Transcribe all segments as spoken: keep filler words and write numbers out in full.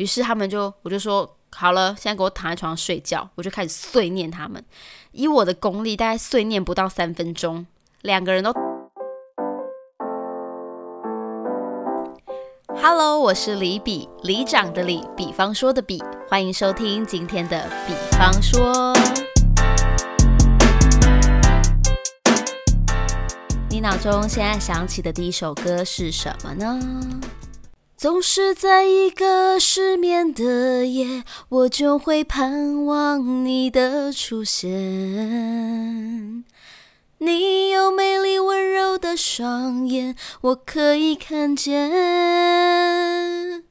于是他们就我就说好了，现在给我躺在床上睡觉，我就开始碎念他们。以我的功力，大概碎念不到三分钟，两个人都 Hello， 我是李比，李长的李，比方说的比，欢迎收听今天的比方说。你脑中现在想起的第一首歌是什么呢？总是在一个失眠的夜，我就会盼望你的出现。你有美丽温柔的双眼，我可以看见。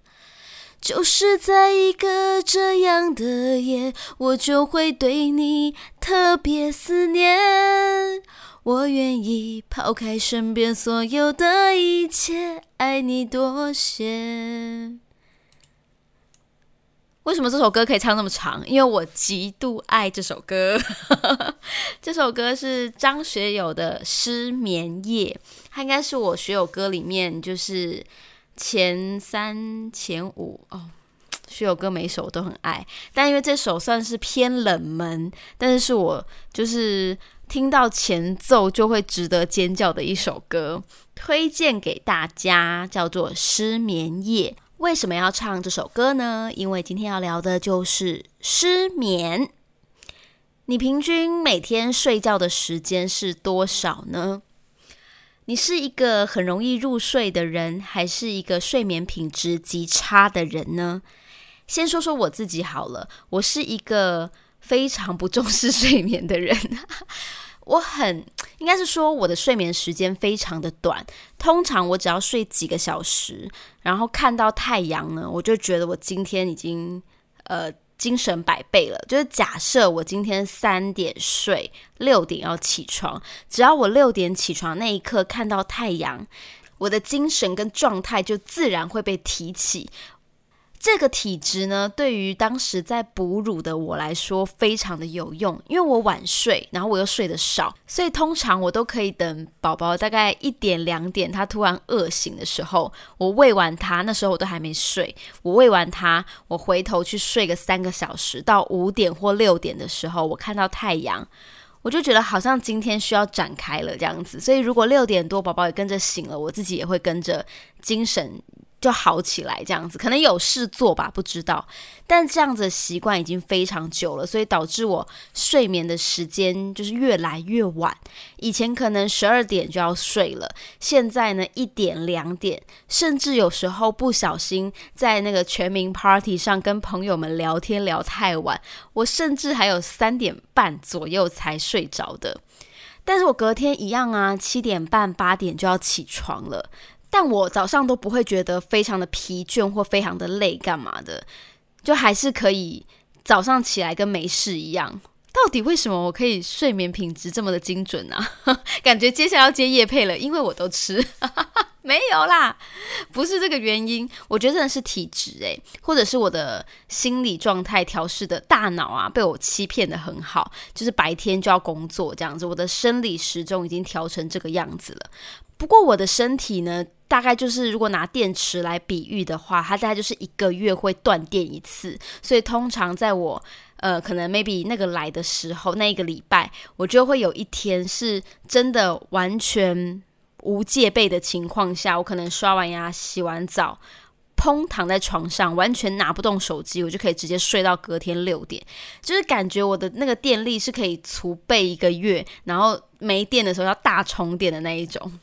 就是在一个这样的夜，我就会对你特别思念。我愿意抛开身边所有的一切，爱你多些。为什么这首歌可以唱那么长？因为我极度爱这首歌。这首歌是张学友的《失眠夜》，它应该是我学友歌里面就是前三前五哦。学友歌每一首我都很爱，但因为这首算是偏冷门，但是是我就是听到前奏就会值得尖叫的一首歌，推荐给大家，叫做《失眠夜》。为什么要唱这首歌呢？因为今天要聊的就是失眠。你平均每天睡觉的时间是多少呢？你是一个很容易入睡的人，还是一个睡眠品质极差的人呢？先说说我自己好了，我是一个非常不重视睡眠的人。我很应该是说我的睡眠时间非常的短，通常我只要睡几个小时，然后看到太阳呢，我就觉得我今天已经呃精神百倍了。就是假设我今天三点睡，六点要起床，只要我六点起床那一刻看到太阳，我的精神跟状态就自然会被提起。这个体质呢，对于当时在哺乳的我来说非常的有用，因为我晚睡，然后我又睡得少，所以通常我都可以等宝宝大概一点两点，他突然饿醒的时候，我喂完他，那时候我都还没睡，我喂完他，我回头去睡个三个小时，到五点或六点的时候，我看到太阳，我就觉得好像今天需要展开了这样子。所以如果六点多宝宝也跟着醒了，我自己也会跟着精神就好起来这样子，可能有事做吧，不知道。但这样子的习惯已经非常久了，所以导致我睡眠的时间就是越来越晚。以前可能十二点就要睡了，现在呢一点两点，甚至有时候不小心在那个全民 party 上跟朋友们聊天聊太晚，我甚至还有三点半左右才睡着的。但是我隔天一样啊，七点半八点就要起床了。但我早上都不会觉得非常的疲倦或非常的累干嘛的，就还是可以早上起来跟没事一样。到底为什么我可以睡眠品质这么的精准啊？感觉接下来要接业配了，因为我都吃。没有啦，不是这个原因，我觉得真的是体质欸，或者是我的心理状态调试的大脑啊，被我欺骗得很好，就是白天就要工作这样子，我的生理时钟已经调成这个样子了。不过我的身体呢，大概就是如果拿电池来比喻的话，它大概就是一个月会断电一次，所以通常在我呃，可能 maybe 那个来的时候，那一个礼拜，我就会有一天是真的完全无戒备的情况下，我可能刷完牙、洗完澡，砰躺在床上，完全拿不动手机，我就可以直接睡到隔天六点。就是感觉我的那个电力是可以储备一个月，然后没电的时候要大充电的那一种。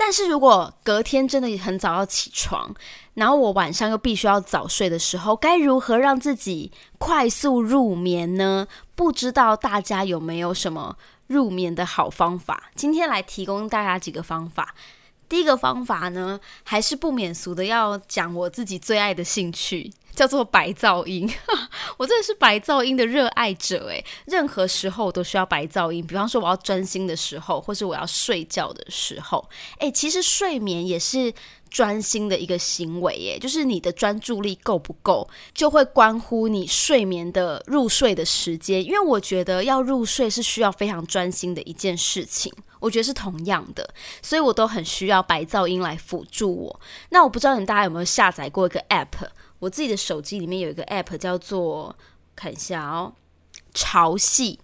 但是如果隔天真的很早要起床，然后我晚上又必须要早睡的时候，该如何让自己快速入眠呢？不知道大家有没有什么入眠的好方法？今天来提供大家几个方法。第一个方法呢，还是不免俗的要讲我自己最爱的兴趣，叫做白噪音。我真的是白噪音的热爱者耶，任何时候我都需要白噪音，比方说我要专心的时候，或是我要睡觉的时候。欸，其实睡眠也是专心的一个行为耶，就是你的专注力够不够，就会关乎你睡眠的入睡的时间。因为我觉得要入睡是需要非常专心的一件事情，我觉得是同样的，所以我都很需要白噪音来辅助我。那我不知道你大家有没有下载过一个 app， 我自己的手机里面有一个 app 叫做，看一下哦，潮汐。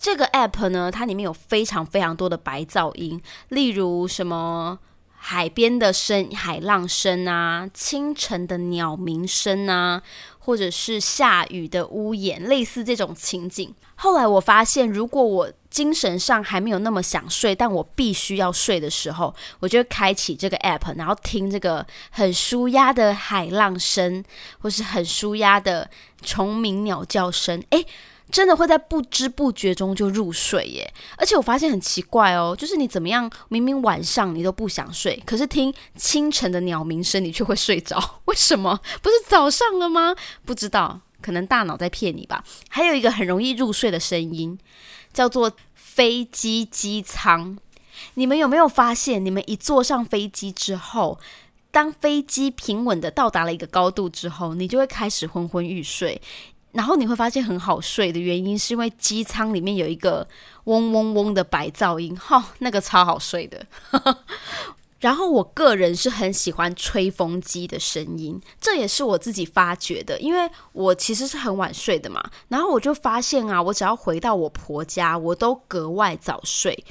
这个 app 呢，它里面有非常非常多的白噪音，例如什么海边的声、海浪声啊，清晨的鸟鸣声啊，或者是下雨的屋檐，类似这种情景。后来我发现，如果我精神上还没有那么想睡，但我必须要睡的时候，我就会开启这个 app， 然后听这个很舒压的海浪声，或是很舒压的虫鸣鸟叫声。诶，真的会在不知不觉中就入睡耶。而且我发现很奇怪哦，就是你怎么样明明晚上你都不想睡，可是听清晨的鸟鸣声你却会睡着，为什么？不是早上了吗？不知道，可能大脑在骗你吧。还有一个很容易入睡的声音叫做飞机机舱。你们有没有发现，你们一坐上飞机之后，当飞机平稳的到达了一个高度之后，你就会开始昏昏欲睡，然后你会发现很好睡的原因是因为机舱里面有一个嗡嗡嗡的白噪音、哦、那个超好睡的然后我个人是很喜欢吹风机的声音，这也是我自己发觉的，因为我其实是很晚睡的嘛，然后我就发现啊，我只要回到我婆家我都格外早睡。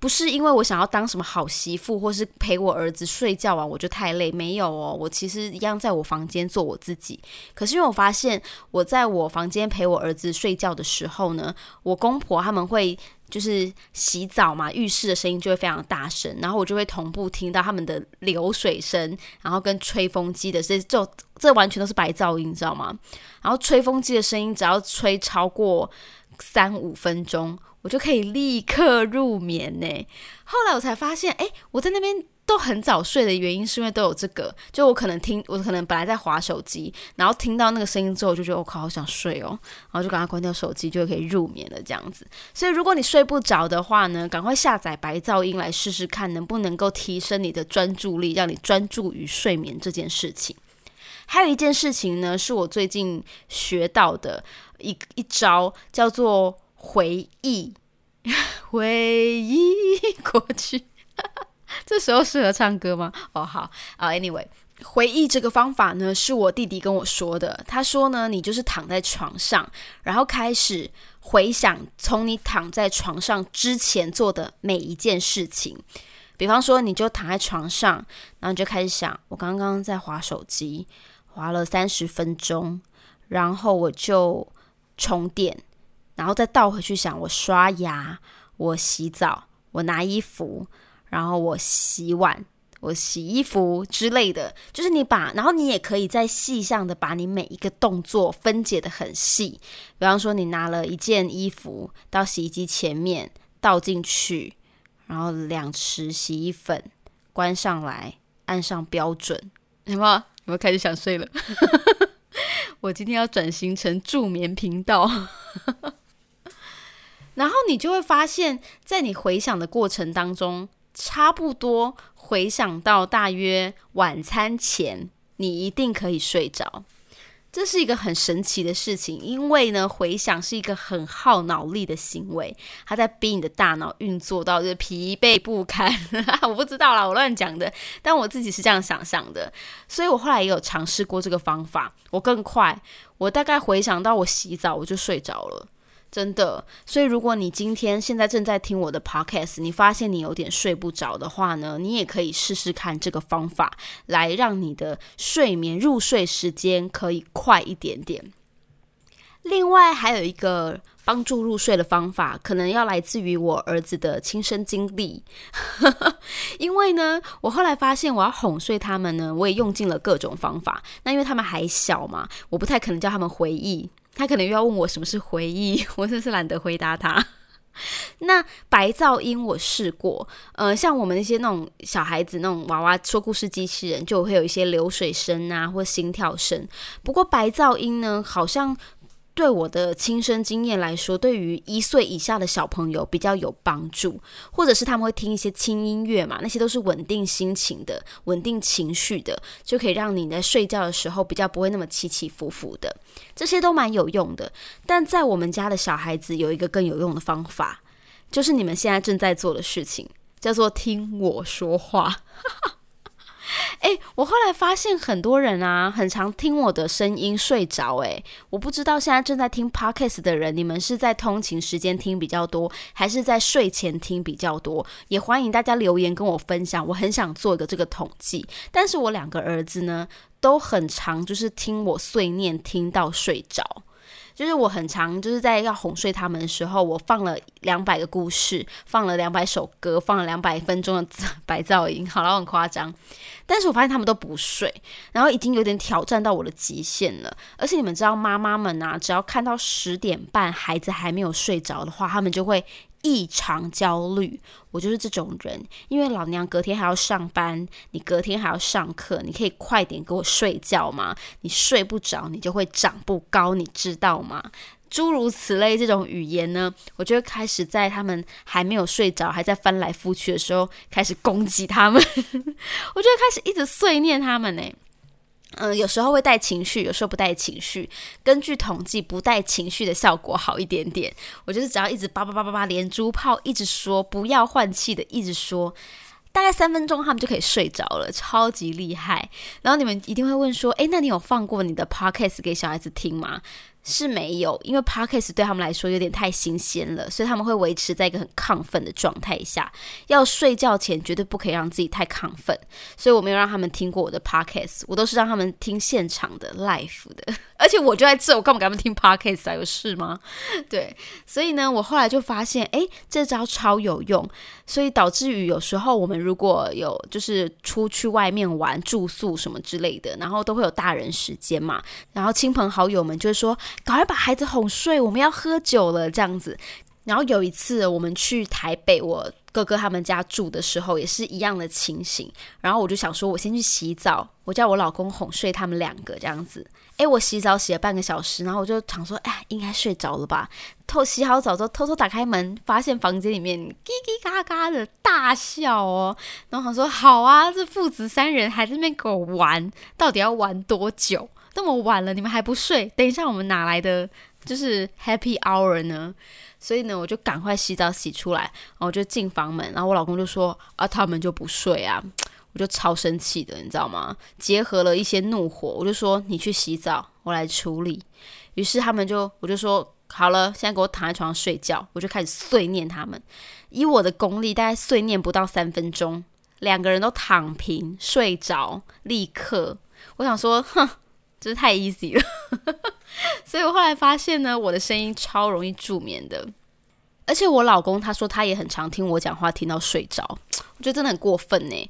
不是因为我想要当什么好媳妇，或是陪我儿子睡觉啊我就太累，没有哦，我其实一样在我房间做我自己。可是因为我发现我在我房间陪我儿子睡觉的时候呢，我公婆他们会就是洗澡嘛，浴室的声音就会非常大声，然后我就会同步听到他们的流水声，然后跟吹风机的，这就这完全都是白噪音，你知道吗？然后吹风机的声音只要吹超过三五分钟，我就可以立刻入眠耶。后来我才发现，哎，我在那边都很早睡的原因是因为都有这个，就我可能听，我可能本来在滑手机，然后听到那个声音之后，我就觉得我、哦、靠，好想睡哦，然后就赶快关掉手机，就可以入眠了这样子。所以如果你睡不着的话呢，赶快下载白噪音来试试看，能不能够提升你的专注力，让你专注于睡眠这件事情。还有一件事情呢，是我最近学到的一一招，叫做回忆，回忆过去。这时候适合唱歌吗？哦，好啊、uh, ，Anyway， 回忆这个方法呢，是我弟弟跟我说的。他说呢，你就是躺在床上，然后开始回想从你躺在床上之前做的每一件事情。比方说，你就躺在床上，然后你就开始想，我刚刚在滑手机，滑了三十分钟，然后我就充电，然后再倒回去想，我刷牙，我洗澡，我拿衣服。然后我洗碗，我洗衣服之类的，就是你把，然后你也可以在细项的把你每一个动作分解得很细。比方说，你拿了一件衣服到洗衣机前面倒进去，然后两匙洗衣粉关上来，按上标准，有没有？有没有开始想睡了？我今天要转型成助眠频道。然后你就会发现，在你回想的过程当中，差不多回想到大约晚餐前，你一定可以睡着。这是一个很神奇的事情，因为呢，回想是一个很耗脑力的行为，它在逼你的大脑运作到就疲惫不堪。我不知道啦，我乱讲的，但我自己是这样想象的。所以我后来也有尝试过这个方法，我更快，我大概回想到我洗澡我就睡着了。真的，所以如果你今天现在正在听我的 podcast， 你发现你有点睡不着的话呢，你也可以试试看这个方法，来让你的睡眠入睡时间可以快一点点。另外还有一个帮助入睡的方法，可能要来自于我儿子的亲身经历。因为呢，我后来发现我要哄睡他们呢，我也用尽了各种方法。那因为他们还小嘛，我不太可能叫他们回忆，他可能又要问我什么是回忆，我真是懒得回答他。那白噪音我试过，呃，像我们那些那种小孩子那种娃娃说故事机器人，就会有一些流水声啊或心跳声。不过白噪音呢，好像对我的亲身经验来说，对于一岁以下的小朋友比较有帮助，或者是他们会听一些轻音乐嘛，那些都是稳定心情的、稳定情绪的，就可以让你在睡觉的时候比较不会那么起起伏伏的，这些都蛮有用的。但在我们家的小孩子有一个更有用的方法，就是你们现在正在做的事情，叫做听我说话。欸，我后来发现很多人啊，很常听我的声音睡着。欸，我不知道现在正在听 podcast 的人，你们是在通勤时间听比较多，还是在睡前听比较多？也欢迎大家留言跟我分享，我很想做一个这个统计。但是我两个儿子呢，都很常就是听我碎念听到睡着。就是我很常就是在要哄睡他们的时候，我放了两百个故事，放了两百首歌，放了两百分钟的白噪音，好啦，很夸张，但是我发现他们都不睡，然后已经有点挑战到我的极限了。而且你们知道妈妈们啊，只要看到十点半孩子还没有睡着的话，他们就会异常焦虑。我就是这种人，因为老娘隔天还要上班，你隔天还要上课，你可以快点给我睡觉吗？你睡不着你就会长不高，你知道吗？诸如此类这种语言呢，我就会开始在他们还没有睡着，还在翻来覆去的时候，开始攻击他们。我就会开始一直碎念他们耶。嗯，有时候会带情绪，有时候不带情绪。根据统计，不带情绪的效果好一点点。我就是只要一直叭叭叭叭叭，连珠炮一直说，不要换气的一直说，大概三分钟他们就可以睡着了，超级厉害。然后你们一定会问说，诶，那你有放过你的 podcast 给小孩子听吗？是没有，因为 podcast 对他们来说有点太新鲜了，所以他们会维持在一个很亢奋的状态下。要睡觉前绝对不可以让自己太亢奋，所以我没有让他们听过我的 podcast， 我都是让他们听现场的 live 的。而且我就在这，我干嘛给他们听 podcast 啊？有事吗？对，所以呢，我后来就发现，哎，这招超有用，所以导致于有时候我们如果有就是出去外面玩、住宿什么之类的，然后都会有大人时间嘛，然后亲朋好友们就会说，赶快把孩子哄睡，我们要喝酒了，这样子。然后有一次我们去台北我哥哥他们家住的时候，也是一样的情形。然后我就想说我先去洗澡，我叫我老公哄睡他们两个，这样子。诶，我洗澡洗了半个小时，然后我就想说哎，应该睡着了吧。偷洗好澡之后偷偷打开门，发现房间里面叽叽嘎嘎的大笑哦。然后我想说好啊，这父子三人还在那边给我玩，到底要玩多久？那么晚了你们还不睡，等一下我们哪来的就是 happy hour 呢？所以呢，我就赶快洗澡洗出来，然后我就进房门，然后我老公就说啊，他们就不睡啊。我就超生气的，你知道吗？结合了一些怒火，我就说你去洗澡，我来处理。于是他们就我就说好了，现在给我躺在床上睡觉。我就开始碎念他们，以我的功力大概碎念不到三分钟，两个人都躺平睡着立刻。我想说哼，真是太 easy 了。所以我后来发现呢，我的声音超容易助眠的。而且我老公他说他也很常听我讲话听到睡着，我觉得真的很过分耶。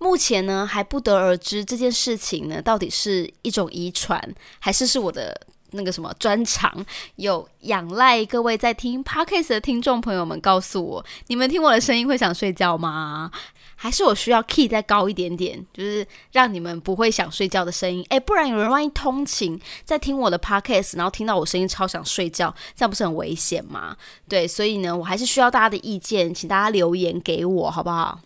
目前呢还不得而知这件事情呢到底是一种遗传，还是是我的那个什么专长，有仰赖各位在听 podcast 的听众朋友们告诉我，你们听我的声音会想睡觉吗？还是我需要 key 再高一点点，就是让你们不会想睡觉的声音？诶，不然有人万一通勤在听我的 podcast， 然后听到我声音超想睡觉，这样不是很危险吗？对，所以呢我还是需要大家的意见，请大家留言给我好不好？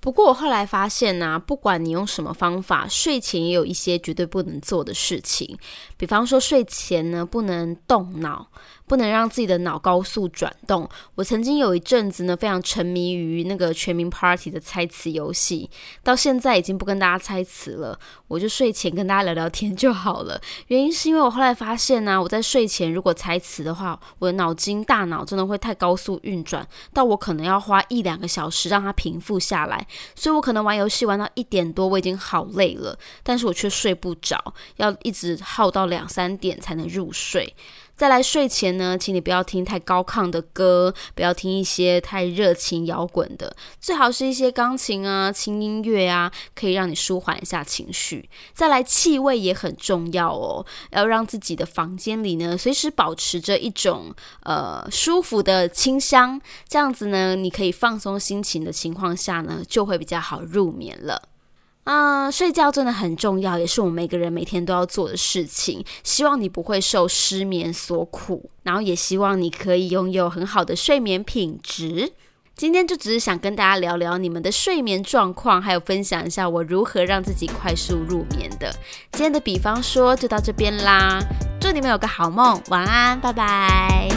不过我后来发现啊，不管你用什么方法，睡前也有一些绝对不能做的事情。比方说睡前呢，不能动脑，不能让自己的脑高速转动。我曾经有一阵子呢，非常沉迷于那个全民 party 的猜词游戏，到现在已经不跟大家猜词了，我就睡前跟大家聊聊天就好了。原因是因为我后来发现啊，我在睡前如果猜词的话，我的脑筋大脑真的会太高速运转，到我可能要花一两个小时让它平复下来。所以我可能玩游戏玩到一点多，我已经好累了，但是我却睡不着，要一直耗到两三点才能入睡。再来睡前呢，请你不要听太高亢的歌，不要听一些太热情摇滚的，最好是一些钢琴啊、轻音乐啊，可以让你舒缓一下情绪。再来气味也很重要哦，要让自己的房间里呢随时保持着一种呃舒服的清香，这样子呢你可以放松心情的情况下呢，就会比较好入眠了。嗯，睡觉真的很重要，也是我们每个人每天都要做的事情。希望你不会受失眠所苦，然后也希望你可以拥有很好的睡眠品质。今天就只是想跟大家聊聊你们的睡眠状况，还有分享一下我如何让自己快速入眠的。今天的比方说就到这边啦，祝你们有个好梦，晚安，拜拜。